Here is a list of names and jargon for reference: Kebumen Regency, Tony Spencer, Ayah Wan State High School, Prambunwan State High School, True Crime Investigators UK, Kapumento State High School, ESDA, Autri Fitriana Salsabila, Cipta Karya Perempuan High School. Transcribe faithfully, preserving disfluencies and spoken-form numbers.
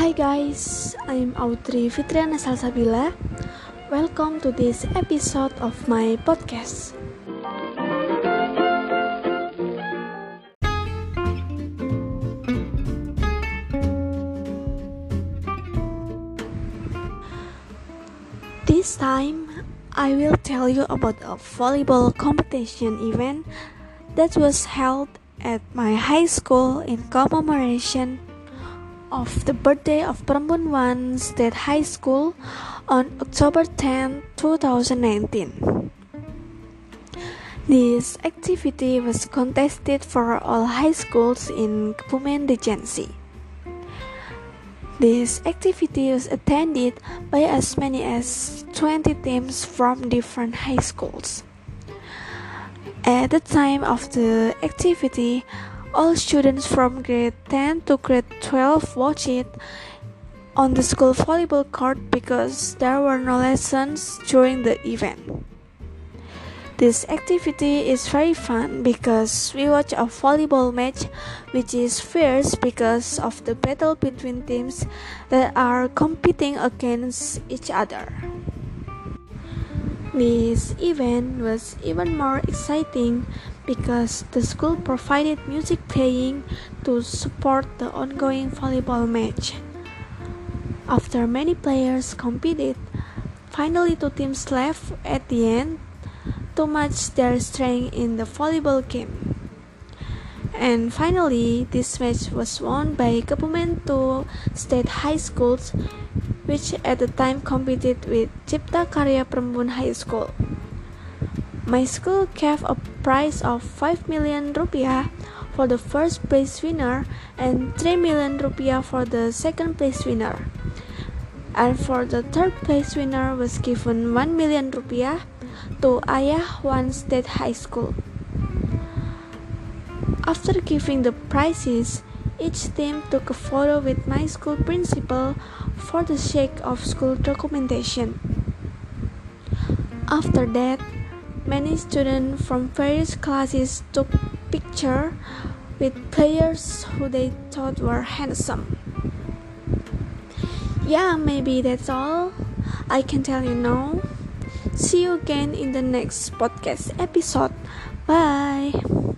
Hi guys, I'm Autri Fitriana Salsabila. Welcome to this episode of my podcast. This time, I will tell you about a volleyball competition event that was held at my high school in commemoration of the birthday of Prambunwan State High School on October tenth, twenty nineteen. This activity was contested for all high schools in Kebumen Regency. This activity was attended by as many as twenty teams from different high schools. At the time of the activity, all students from grade ten to grade twelve watched it on the school volleyball court because there were no lessons during the event. This activity is very fun because we watch a volleyball match which is fierce because of the battle between teams that are competing against each other. This event was even more exciting because the school provided music playing to support the ongoing volleyball match. After many players competed, finally two teams left at the end to match their strength in the volleyball game. And finally, this match was won by Kapumento State High School, which at the time competed with Cipta Karya Perempuan High School. My school gave a prize of five million rupiah for the first place winner and three million rupiah for the second place winner. And for the third place winner was given one million rupiah to Ayah Wan State High School. After giving the prizes, each team took a photo with my school principal for the sake of school documentation. After that, many students from various classes took pictures with players who they thought were handsome. Yeah, maybe that's all I can tell you now. See you again in the next podcast episode. Bye!